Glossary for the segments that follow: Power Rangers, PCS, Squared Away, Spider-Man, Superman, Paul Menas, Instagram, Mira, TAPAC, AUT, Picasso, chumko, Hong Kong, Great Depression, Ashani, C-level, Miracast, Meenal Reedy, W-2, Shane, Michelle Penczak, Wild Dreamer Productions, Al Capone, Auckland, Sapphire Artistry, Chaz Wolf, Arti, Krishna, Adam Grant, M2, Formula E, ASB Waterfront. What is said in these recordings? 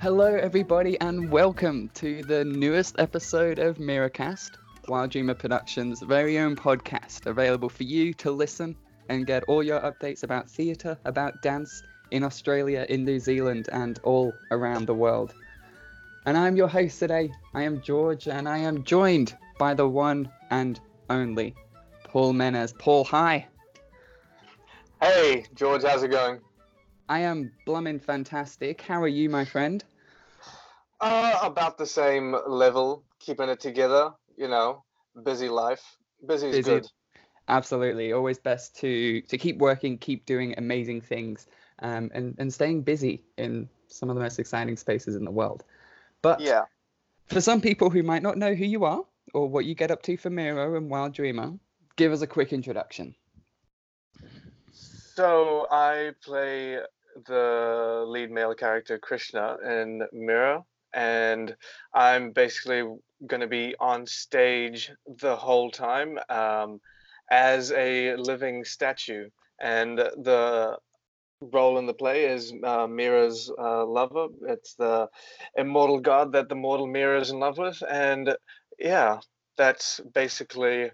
Hello everybody and welcome to the newest episode of Miracast, Wild Dreamer Productions' very own podcast, available for you to listen and get all your updates about theatre, about dance in Australia, in New Zealand and all around the world. And I'm your host today, I am George, and I am joined by the one and only Paul Menas. Paul, hi! Hey George, how's it going? I am blummin' fantastic. How are you, my friend? About the same level, keeping it together, you know, busy life. Busy is good. Absolutely. Always best to keep working, keep doing amazing things, and staying busy in some of the most exciting spaces in the world. But yeah, for some people who might not know who you are or what you get up to for Mira and Wild Dreamer, give us a quick introduction. So I play the lead male character Krishna in Mira, and I'm basically going to be on stage the whole time as a living statue. And the role in the play is Mira's lover. It's the immortal god that the mortal Mira is in love with. And yeah, that's basically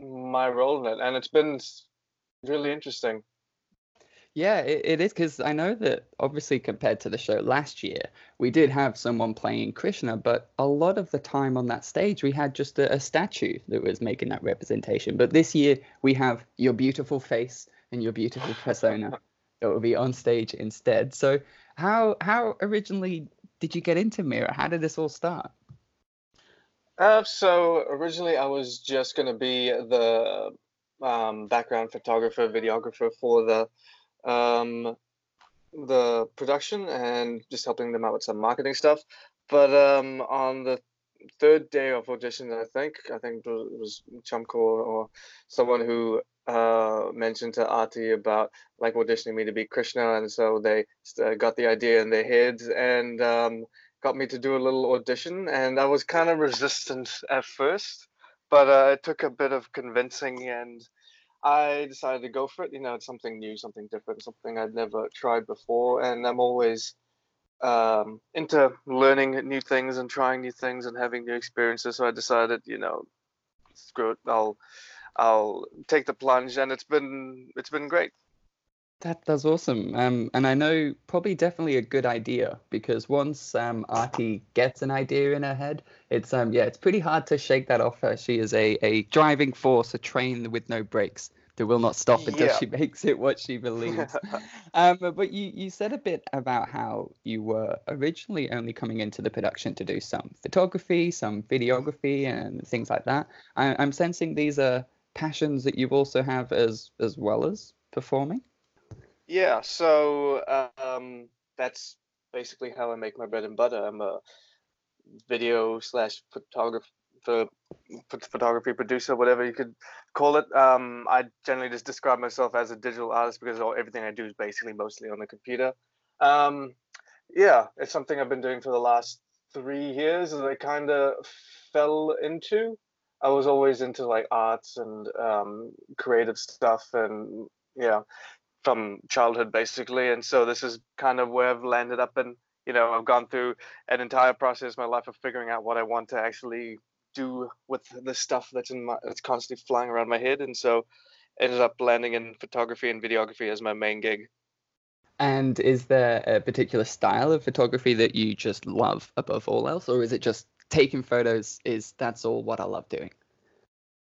my role in it. And it's been really interesting. Yeah, it is, because I know that obviously compared to the show last year, we did have someone playing Krishna, but a lot of the time on that stage, we had just a statue that was making that representation. But this year, we have your beautiful face and your beautiful persona that will be on stage instead. So how originally did you get into Mira? How did this all start? So originally, I was just going to be the background photographer, videographer for the production and just helping them out with some marketing stuff. But on the third day of audition, I think it was Chumko or someone who mentioned to Arti about like auditioning me to be Krishna, and so they got the idea in their heads and got me to do a little audition. And I was kind of resistant at first, but it took a bit of convincing, and I decided to go for it. You know, it's something new, something different, something I'd never tried before. And I'm always into learning new things and trying new things and having new experiences. So I decided, you know, screw it, I'll take the plunge, and it's been great. That's awesome. And I know probably definitely a good idea, because once Arti gets an idea in her head, it's pretty hard to shake that off her. She is a driving force, a train with no brakes that will not stop until she makes it what she believes. But you said a bit about how you were originally only coming into the production to do some photography, some videography and things like that. I'm sensing these are passions that you also have as well as performing. Yeah, so that's basically how I make my bread and butter. I'm a video/photography producer, whatever you could call it. I generally just describe myself as a digital artist, because everything I do is basically mostly on the computer. Yeah, it's something I've been doing for the last 3 years that I kind of fell into. I was always into like arts and creative stuff, and yeah, from childhood basically, and so this is kind of where I've landed up. And you know, I've gone through an entire process my life of figuring out what I want to actually do with the stuff that's constantly flying around my head, and so ended up landing in photography and videography as my main gig. And is there a particular style of photography that you just love above all else, or is it just taking photos is that's all what I love doing?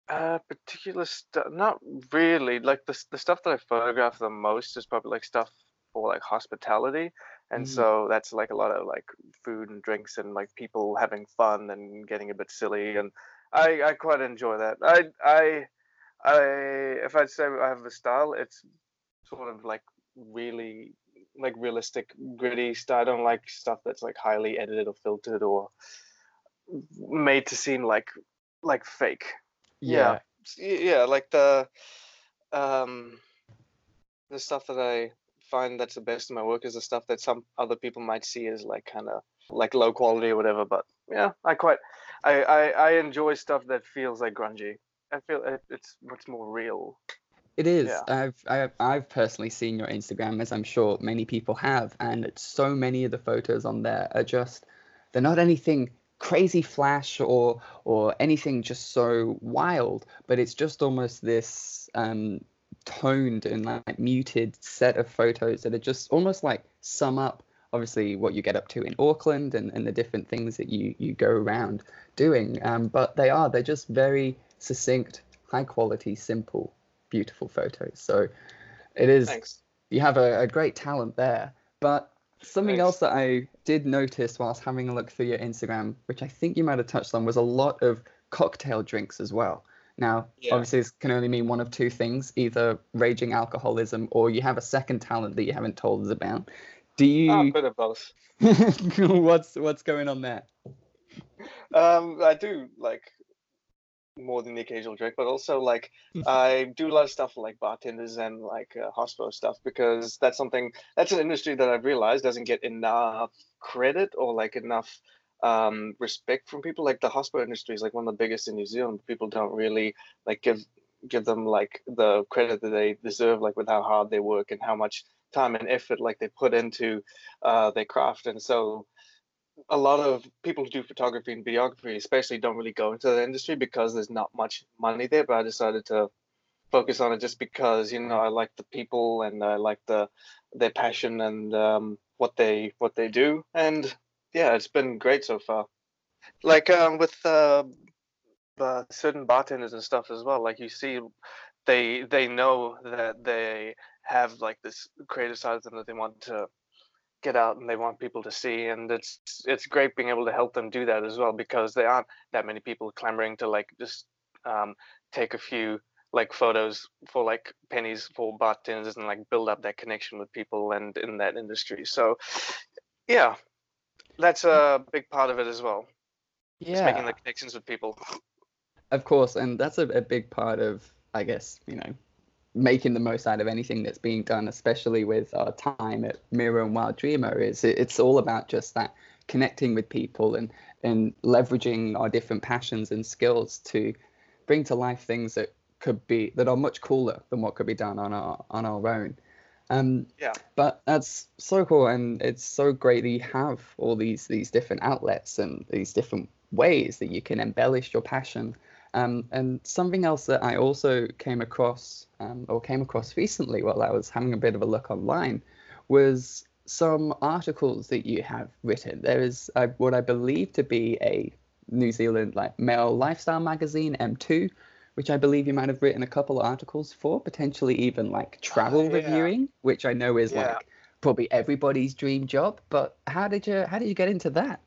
Particular stuff, not really. Like the stuff that I photograph the most is probably like stuff for like hospitality, and so that's like a lot of like food and drinks and like people having fun and getting a bit silly, and I quite enjoy that. I if I'd say I have a style, it's sort of like really like realistic, gritty style. I don't like stuff that's like highly edited or filtered or made to seem like fake. Yeah, like the stuff that I find that's the best in my work is the stuff that some other people might see as like kind of like low quality or whatever. But yeah, I enjoy stuff that feels like grungy. I feel it's much more real. It is. Yeah. I've personally seen your Instagram, as I'm sure many people have, and so many of the photos on there are just, they're not anything crazy flash or anything just so wild, but it's just almost this toned and like muted set of photos that are just almost like sum up obviously what you get up to in Auckland and the different things that you go around doing, but they're just very succinct, high quality, simple, beautiful photos. So it is. Thanks. You have a great talent there. But something else that I did notice whilst having a look through your Instagram, which I think you might have touched on, was a lot of cocktail drinks as well. Now, obviously, this can only mean one of two things: either raging alcoholism, or you have a second talent that you haven't told us about. Do you? A bit of both. What's going on there? I do like more than the occasional drink, but also like I do a lot of stuff for, like, bartenders and like hospo stuff, because that's an industry that I've realized doesn't get enough credit or like enough respect from people. Like the hospo industry is like one of the biggest in New Zealand. People don't really like give them like the credit that they deserve, like with how hard they work and how much time and effort like they put into their craft. And so a lot of people who do photography and videography especially don't really go into the industry because there's not much money there, but I decided to focus on it just because, you know, I like the people and I like their passion and what they do. And yeah, it's been great so far. Like with the certain bartenders and stuff as well, like you see they know that they have like this creative side of them that they want to get out and they want people to see, and it's great being able to help them do that as well, because there aren't that many people clamoring to like just take a few like photos for like pennies for bartenders and like build up that connection with people and in that industry. So yeah, that's a big part of it as well. Yeah, just making the connections with people, of course, and that's a big part of, I guess, you know, making the most out of anything that's being done, especially with our time at Mira and Wild Dreamer, it's all about just that connecting with people and leveraging our different passions and skills to bring to life things that are much cooler than what could be done on our own. But that's so cool, and it's so great that you have all these different outlets and these different ways that you can embellish your passion. And something else that I also came across recently while I was having a bit of a look online was some articles that you have written. There is what I believe to be a New Zealand like male lifestyle magazine, M2, which I believe you might have written a couple of articles for, potentially even like travel reviewing, which I know is like probably everybody's dream job. But how did you get into that?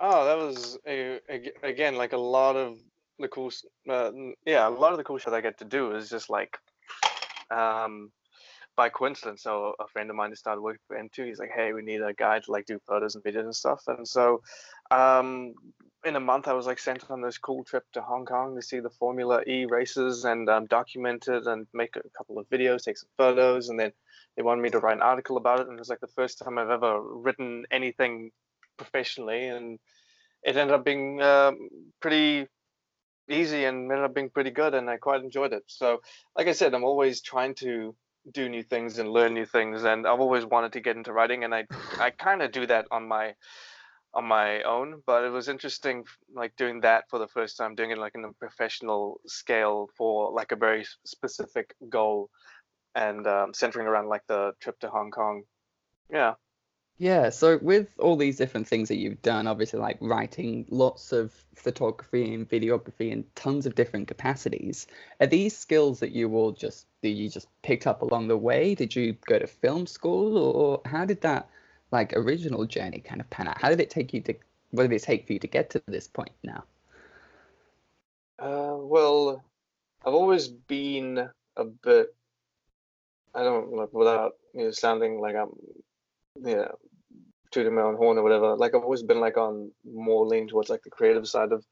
Oh, that was again like a lot of the cool shit that I get to do is just like by coincidence. So a friend of mine started working for M2. He's like, hey, we need a guy to like do photos and videos and stuff. And so in a month I was like sent on this cool trip to Hong Kong to see the Formula E races and documented and make a couple of videos, take some photos, and then they wanted me to write an article about it. And it was like the first time I've ever written anything professionally, and it ended up being pretty easy and ended up being pretty good, and I quite enjoyed it. So like I said, I'm always trying to do new things and learn new things, and I've always wanted to get into writing, and I kind of do that on my own, but it was interesting like doing that for the first time, doing it like in a professional scale for like a very specific goal, and centering around like the trip to Hong Kong. Yeah, so with all these different things that you've done, obviously like writing, lots of photography and videography in tons of different capacities, are these skills that you just picked up along the way? Did you go to film school, or how did that like original journey kind of pan out? What did it take for you to get to this point now? Well, I've always been a bit, I don't like, without, you know, sounding like I'm, you know, tooting my own horn or whatever, like I've always been like on more lean towards like the creative side of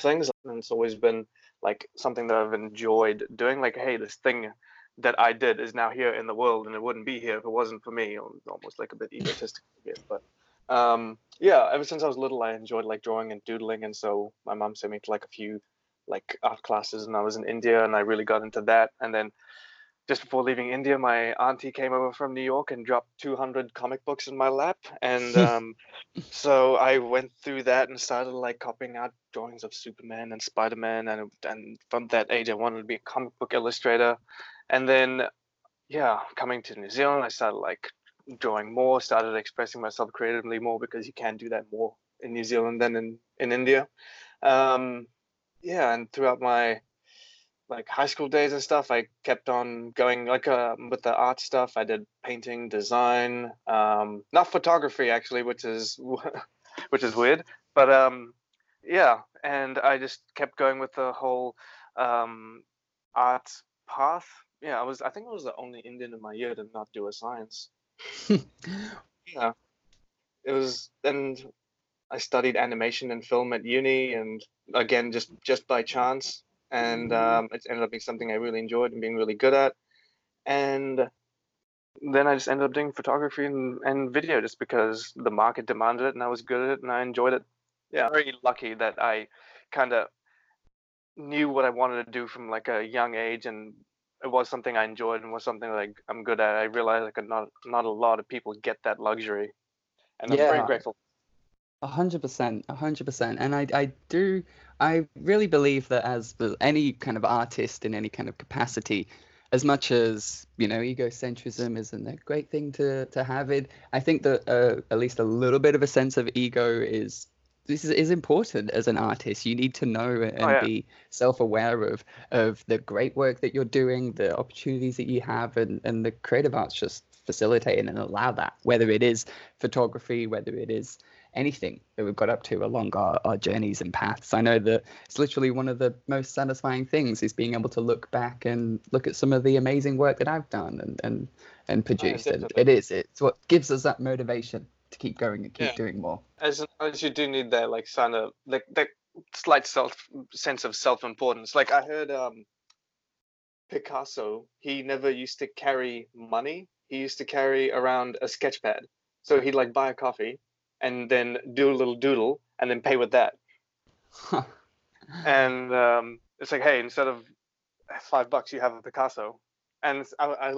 things, and it's always been like something that I've enjoyed doing. Like, hey, this thing that I did is now here in the world, and it wouldn't be here if it wasn't for me. Almost like a bit egotistic, but ever since I was little I enjoyed like drawing and doodling, and so my mom sent me to like a few like art classes, and I was in India and I really got into that. And then just before leaving India, my auntie came over from New York and dropped 200 comic books in my lap. And so I went through that and started like copying out drawings of Superman and Spider-Man. And from that age, I wanted to be a comic book illustrator. And then, yeah, coming to New Zealand, I started like drawing more, started expressing myself creatively more, because you can do that more in New Zealand than in India. Yeah, and throughout my like high school days and stuff, I kept on going like with the art stuff. I did painting, design, not photography actually, which is weird, but yeah. And I just kept going with the whole art path. Yeah, I think I was the only Indian in my year to not do a science. Yeah, it was, and I studied animation and film at uni, and again just by chance. And it ended up being something I really enjoyed and being really good at. And then I just ended up doing photography and video just because the market demanded it and I was good at it and I enjoyed it. Yeah, very lucky that I kind of knew what I wanted to do from like a young age, and it was something I enjoyed and was something that I'm good at. I realized like not a lot of people get that luxury, and I'm very grateful. 100%, 100%. And I really believe that as any kind of artist in any kind of capacity, as much as, you know, egocentrism isn't a great thing to have it, I think that at least a little bit of a sense of ego is important as an artist. You need to know and be self-aware of the great work that you're doing, the opportunities that you have, and the creative arts just facilitate and allow that, whether it is photography, whether it is anything that we've got up to along our journeys and paths. I know that it's literally one of the most satisfying things is being able to look back and look at some of the amazing work that I've done and produced. And it's what gives us that motivation to keep going and keep doing more. As you do need that like sign of like that slight sense of self-importance. Like I heard Picasso, he never used to carry money. He used to carry around a sketch pad. So he'd like buy a coffee and then do a little doodle and then pay with that. Huh. And it's like, hey, instead of $5, you have a Picasso. And I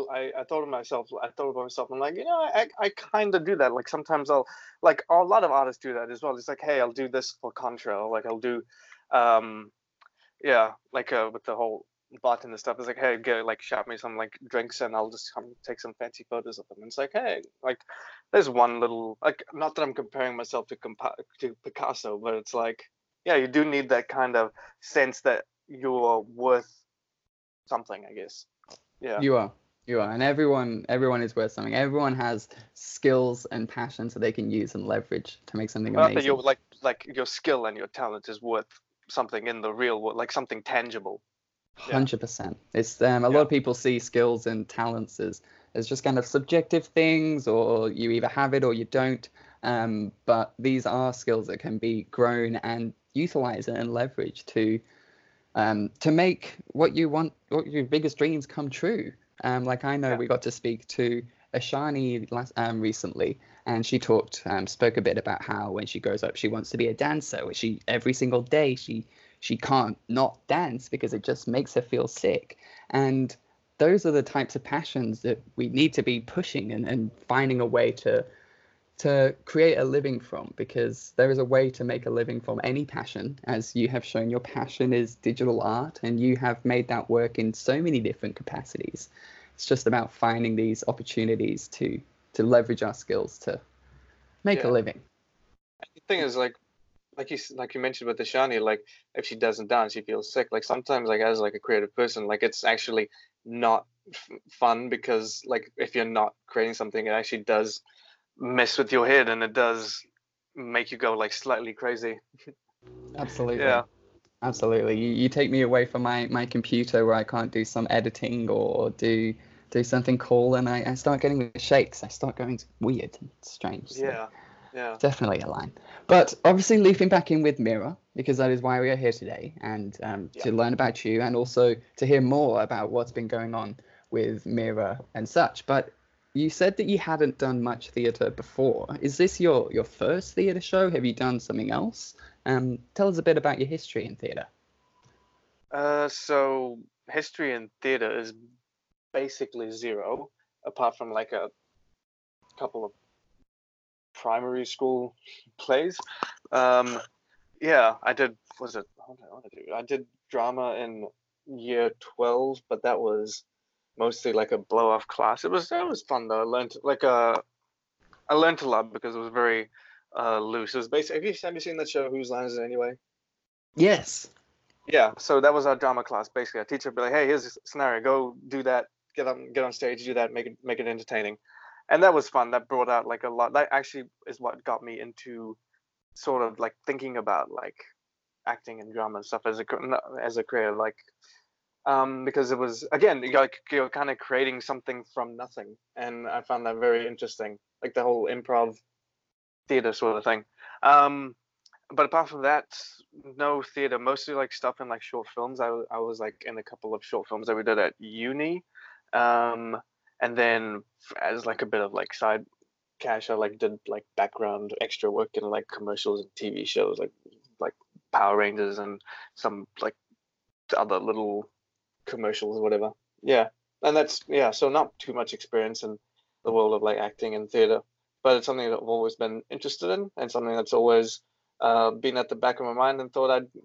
thought of myself, I'm like, you know, I kind of do that. Like sometimes I'll, like a lot of artists do that as well. It's like, hey, I'll do this for Contra. Like I'll do, with the whole bot and the stuff. It's like, hey, go like shop me some like drinks and I'll just come take some fancy photos of them. And it's like, hey, like there's one little, like, not that I'm comparing myself to Picasso, but it's like, yeah, you do need that kind of sense that you're worth something, I guess. Yeah, you are. And everyone is worth something. Everyone has skills and passions that they can use and leverage to make something amazing. That you're like your skill and your talent is worth something in the real world, like something tangible. 100%. It's lot of people see skills and talents as just kind of subjective things, or you either have it or you don't. But these are skills that can be grown and utilized and leveraged to make what you want, what your biggest dreams come true. Like I know we got to speak to Ashani recently, and she spoke a bit about how when she grows up she wants to be a dancer, which she every single day she can't not dance because it just makes her feel sick. And those are the types of passions that we need to be pushing and finding a way to create a living from, because there is a way to make a living from any passion. As you have shown, your passion is digital art and you have made that work in so many different capacities. It's just about finding these opportunities to leverage our skills to make a living. The thing is, like you mentioned with Ashani, like if she doesn't dance, she feels sick. Like sometimes, like as like a creative person, like it's actually not fun, because like if you're not creating something, it actually does mess with your head and it does make you go like slightly crazy. Absolutely. Yeah. Absolutely. You take me away from my computer where I can't do some editing or do something cool, and I start getting the shakes. I start going weird and strange. So. Yeah. Yeah. Definitely a line. But obviously looping back in with Mira, because that is why we are here today, and to learn about you and also to hear more about what's been going on with Mira and such. But you said that you hadn't done much theatre before. Is this your first theatre show? Have you done something else? Tell us a bit about your history in theatre. So history and theater is basically zero, apart from like a couple of primary school plays. Yeah, I did. I did drama in year 12, but that was mostly like a blow-off class. It was fun though. I learned a lot because it was very loose. It was basically. Have you seen that show? Whose Line Is It Anyway? Yes. Yeah. So that was our drama class. Basically, our teacher would be like, "Hey, here's a scenario. Go do that. Get on stage. Do that. Make it entertaining." And that was fun. That brought out like a lot. That actually is what got me into sort of like thinking about like acting and drama and stuff as a career. Like, because it was, again, you're kind of creating something from nothing, and I found that very interesting. Like the whole improv theater sort of thing. But apart from that, no theater. Mostly like stuff in like short films. I was like in a couple of short films that we did at uni, and then as like a bit of like side cash, I like did like background extra work in like commercials and TV shows, like Power Rangers and some like other little commercials or whatever. Yeah, and that's, yeah. So not too much experience in the world of like acting and theater, but it's something that I've always been interested in, and something that's always been at the back of my mind, and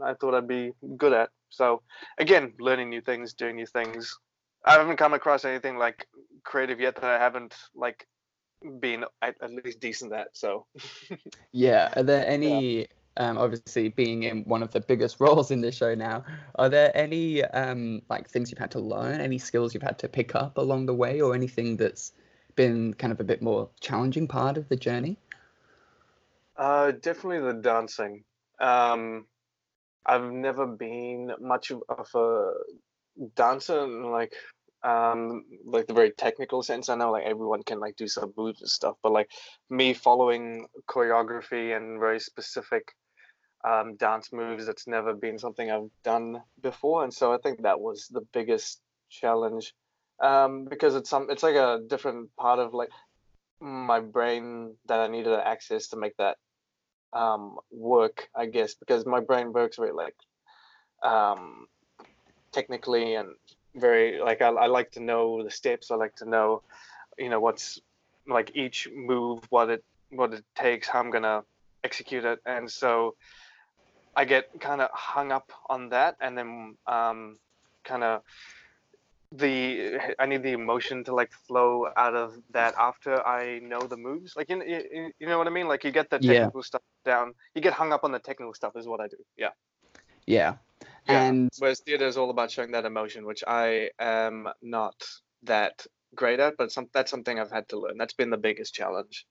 I thought I'd be good at. So again, learning new things, doing new things. I haven't come across anything like creative yet that I haven't like been at least decent at. So yeah, are there any? Yeah. Obviously being in one of the biggest roles in the show now, are there any like things you've had to learn, any skills you've had to pick up along the way, or anything that's been kind of a bit more challenging part of the journey? Definitely the dancing. I've never been much of a dancer in like the very technical sense. I know like everyone can like do some moves and stuff, but like me following choreography and very specific dance moves, that's never been something I've done before. And so I think that was the biggest challenge, because it's like a different part of like my brain that I needed access to make that work, I guess, because my brain works very like technically, and very like I like to know the steps. I like to know, you know, what's like each move, what it takes, how I'm gonna execute it. And so I get kind of hung up on that, and then kind of I need the emotion to like flow out of that after I know the moves. Like you know what I mean? Like you get the technical stuff down. You get hung up on the technical stuff is what I do. Yeah. Yeah. And whereas theater is all about showing that emotion, which I am not that great at, but that's something I've had to learn. That's been the biggest challenge.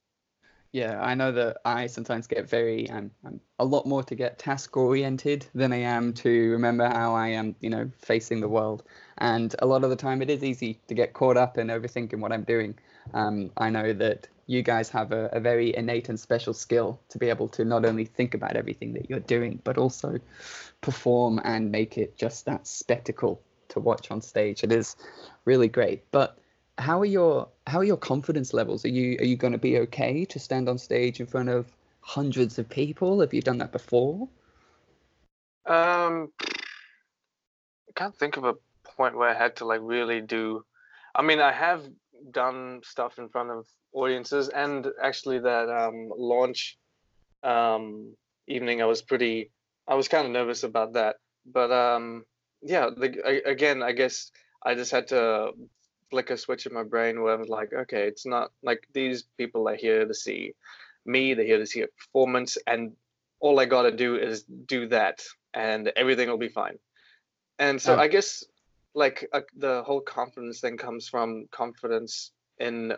Yeah, I know that I sometimes get very, I'm a lot more to get task oriented than I am to remember how I am, you know, facing the world. And a lot of the time it is easy to get caught up in overthinking what I'm doing. I know that you guys have a very innate and special skill to be able to not only think about everything that you're doing, but also perform and make it just that spectacle to watch on stage. It is really great. But how are your confidence levels? Are you going to be okay to stand on stage in front of hundreds of people? Have you done that before? I can't think of a point where I had to like really do. I mean, I have done stuff in front of audiences, and actually that launch evening, I was kind of nervous about that, but yeah, again, I guess I just had to flick a switch in my brain where I was like, okay, it's not like these people are here to see me, they're here to see a performance, and all I gotta do is do that and everything will be fine. And so I guess like the whole confidence thing comes from confidence in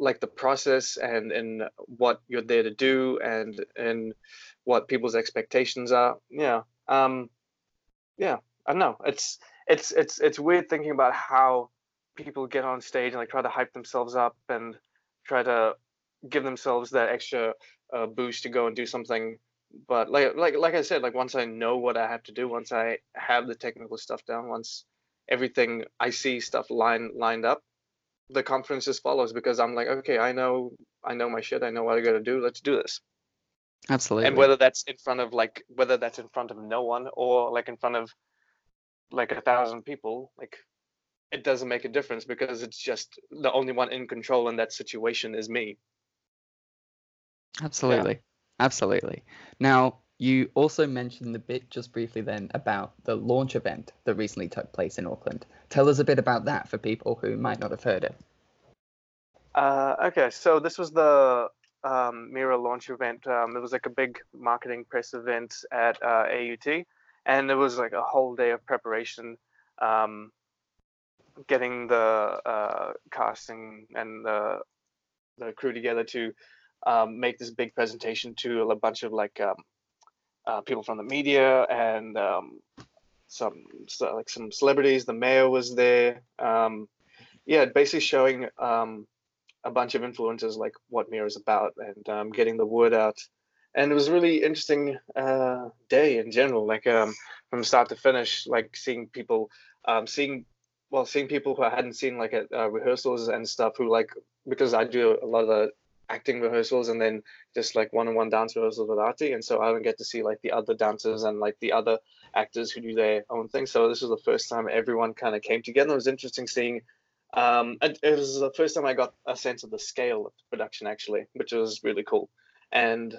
like the process, and in what you're there to do, and in what people's expectations are. Yeah. Yeah, I don't know. It's weird thinking about how people get on stage and like try to hype themselves up and try to give themselves that extra boost to go and do something. But like I said, like once I know what I have to do, once I have the technical stuff down, once everything I see stuff lined up, the confidence just follows, because I'm like, okay, I know my shit. I know what I got to do. Let's do this. Absolutely. And whether that's in front of no one or in front of 1,000 people, it doesn't make a difference, because it's just the only one in control in that situation is me. Absolutely. Yeah. Absolutely. Now, you also mentioned the bit just briefly then about the launch event that recently took place in Auckland. Tell us a bit about that for people who might not have heard it. Okay, so this was the Mira launch event. It was a big marketing press event at AUT, and it was a whole day of preparation, getting the casting and the crew together to make this big presentation to a bunch of people from the media and some celebrities. The mayor was there. Basically showing a bunch of influencers what Mira is about and getting the word out. And it was a really interesting day in general, from start to finish, seeing people, seeing people who I hadn't seen at rehearsals and stuff, who because I do a lot of the acting rehearsals and then just one-on-one dance rehearsals with Arti, and so I don't get to see the other dancers and the other actors who do their own thing. So this was the first time everyone kind of came together. It was interesting seeing. It was the first time I got a sense of the scale of the production, actually, which was really cool. And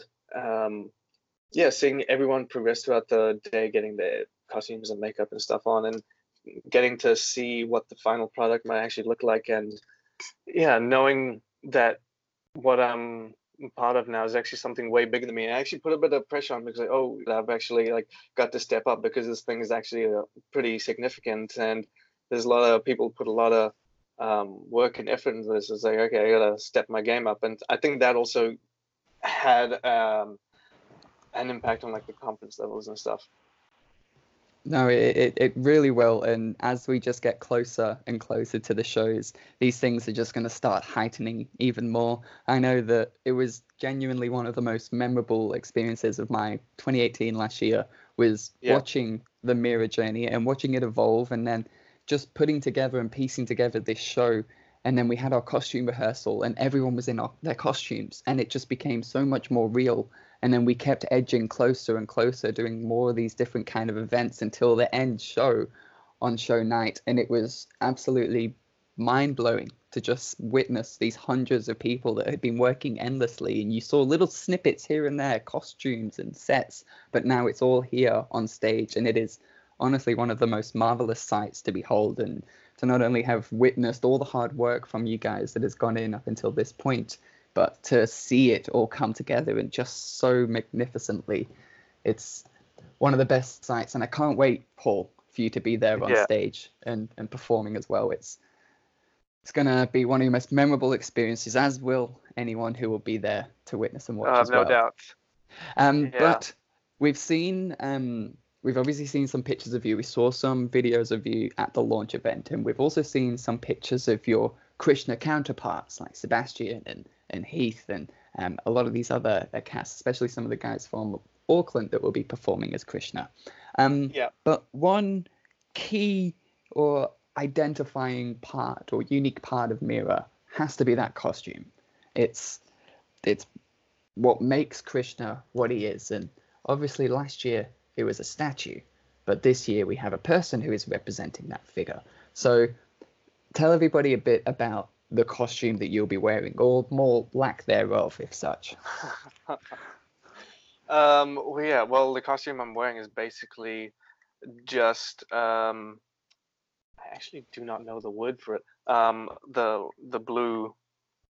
seeing everyone progress throughout the day, getting their costumes and makeup and stuff on, and getting to see what the final product might actually look like, and knowing that what I'm part of now is actually something way bigger than me. And I actually put a bit of pressure on, because I've actually got to step up, because this thing is actually pretty significant, and there's a lot of people put a lot of work and effort into this. It's okay, I gotta step my game up, and I think that also had an impact on the confidence levels and stuff. No, it really will. And as we just get closer and closer to the shows, these things are just going to start heightening even more. I know that it was genuinely one of the most memorable experiences of my 2018 last year was watching the Mira journey and watching it evolve, and then just putting together and piecing together this show. And then we had our costume rehearsal and everyone was in their costumes, and it just became so much more real. And then we kept edging closer and closer, doing more of these different kind of events until the end show on show night. And it was absolutely mind blowing to just witness these hundreds of people that had been working endlessly. And you saw little snippets here and there, costumes and sets, but now it's all here on stage, and it is honestly one of the most marvelous sights to behold, and to not only have witnessed all the hard work from you guys that has gone in up until this point, but to see it all come together and just so magnificently. It's one of the best sights, and I can't wait, Paul, for you to be there on stage and performing as well. It's going to be one of your most memorable experiences, as will anyone who will be there to witness and watch as well. No doubt. But we've seen... We've obviously seen some pictures of you. We saw some videos of you at the launch event, and we've also seen some pictures of your Krishna counterparts like Sebastian and Heath and a lot of these other casts, especially some of the guys from Auckland that will be performing as Krishna. But one key or identifying part or unique part of Mira has to be that costume. It's what makes Krishna what he is. And obviously last year, it was a statue, but this year we have a person who is representing that figure. So tell everybody a bit about the costume that you'll be wearing, or more lack thereof, if such. The costume I'm wearing is basically just I actually do not know the word for it. The blue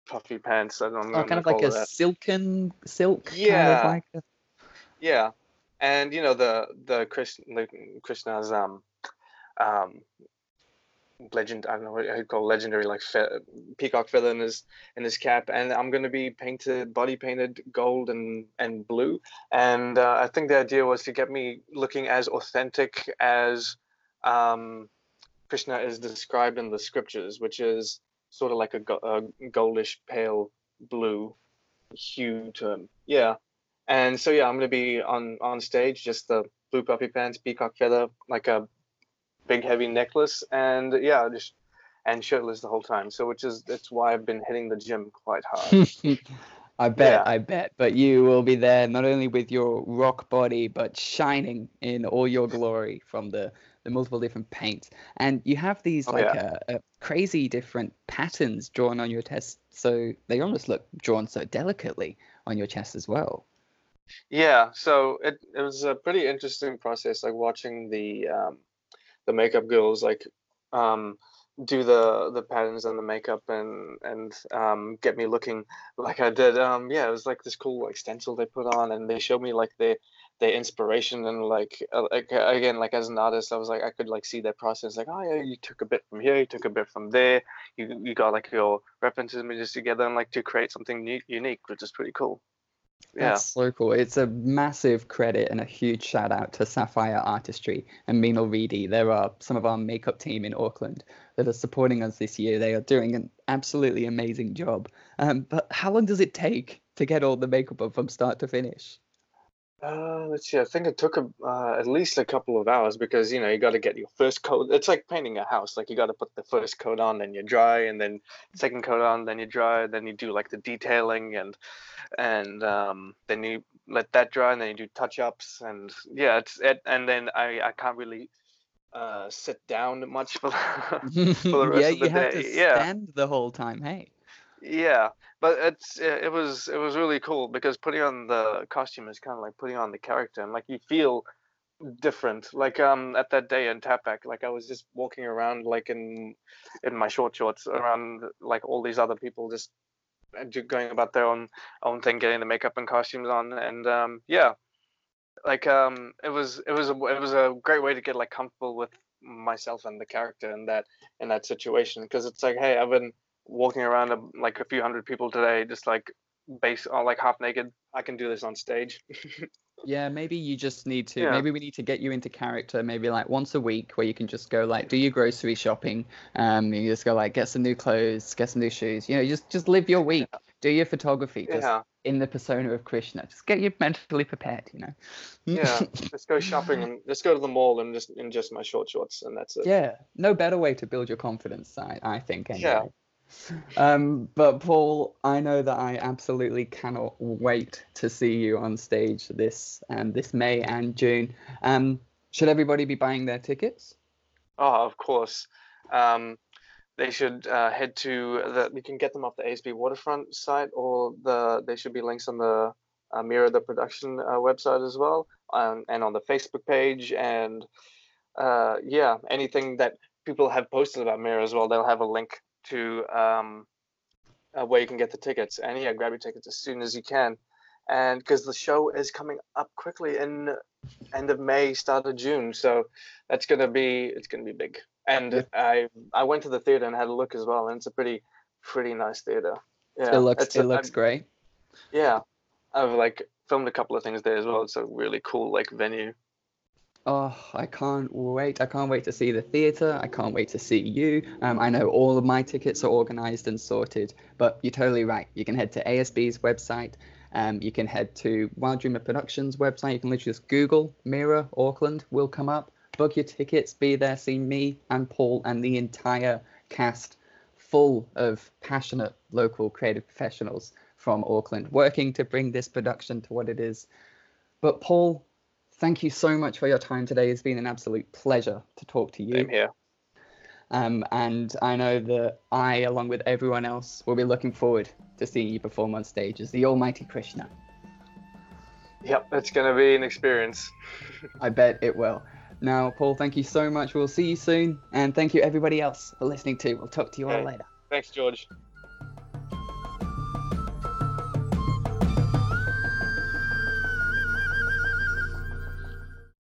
puffy pants. I don't know. Kind of like a that. Silk. Yeah. Kind of yeah. And the Krishna's legend. I don't know what I'd call legendary, peacock feather in his cap. And I'm going to be body painted gold and blue. And I think the idea was to get me looking as authentic as Krishna is described in the scriptures, which is sort of like a goldish pale blue hue to him. Yeah. And so, I'm going to be on stage, just the blue puppy pants, peacock feather, a big heavy necklace, and shirtless the whole time. So, that's why I've been hitting the gym quite hard. I bet. But you will be there not only with your rock body, but shining in all your glory from the multiple different paints. And you have these crazy different patterns drawn on your chest. So they almost look drawn so delicately on your chest as well. Yeah. So it was a pretty interesting process, like watching the makeup girls, do the patterns and the makeup and get me looking like I did. It was like this cool stencil they put on, and they showed me like their inspiration, and again as an artist I was like I could see their process, you took a bit from here, you took a bit from there, you got your reference images together and to create something unique, which is pretty cool. Yeah. That's so cool. It's a massive credit and a huge shout out to Sapphire Artistry and Meenal Reedy. There are some of our makeup team in Auckland that are supporting us this year. They are doing an absolutely amazing job. But how long does it take to get all the makeup up from start to finish? Let's see. I think it took at least a couple of hours, because you got to get your first coat. It's like painting a house. You got to put the first coat on, then you dry, and then second coat on, then you dry, then you do the detailing, and then you let that dry, and then you do touch ups, and and then I can't really sit down much for the rest of the day. Have to stand the whole time. Hey. Yeah, but it was really cool, because putting on the costume is kind of like putting on the character, and you feel different. At that day in TAPAC, I was just walking around in my short shorts around all these other people just going about their own thing, getting the makeup and costumes on, and it was a great way to get comfortable with myself and the character in that situation, because it's hey, I've been walking around a few hundred people today, just based on half naked. I can do this on stage. Yeah, maybe you just need to. Yeah. Maybe we need to get you into character. Maybe once a week, where you can just go do your grocery shopping. You just go get some new clothes, get some new shoes. Just live your week. Yeah. Do your photography. Just in the persona of Krishna. Just get you mentally prepared. Yeah, let's go shopping and let's go to the mall and just in my short shorts, and that's it. Yeah, no better way to build your confidence. I think. Anyway. Yeah. But Paul, I know that I absolutely cannot wait to see you on stage this May and June. Should everybody be buying their tickets? Oh, of course. They should head to you can get them off the ASB Waterfront site, or they should be links on the Mira the production website as well, and on the Facebook page, and anything that people have posted about Mira as well, they'll have a link to where you can get the tickets. And grab your tickets as soon as you can, and because the show is coming up quickly in end of May, start of June, so it's gonna be big. And yeah. I went to the theater and had a look as well, and it's a pretty nice theater. Yeah, it looks great. Yeah, I've filmed a couple of things there as well. It's a really cool venue. Oh, I can't wait. I can't wait to see the theatre. I can't wait to see you. I know all of my tickets are organised and sorted, but you're totally right. You can head to ASB's website. You can head to Wild Dreamer Productions website. You can literally just Google Mira Auckland. We'll come up. Book your tickets. Be there. See me and Paul and the entire cast, full of passionate local creative professionals from Auckland, working to bring this production to what it is. But Paul, thank you so much for your time today. It's been an absolute pleasure to talk to you. Same here. And I know that I, along with everyone else, will be looking forward to seeing you perform on stage as the Almighty Krishna. Yep, it's going to be an experience. I bet it will. Now, Paul, thank you so much. We'll see you soon. And thank you, everybody else, for listening to. We'll talk to you all later. Thanks, George.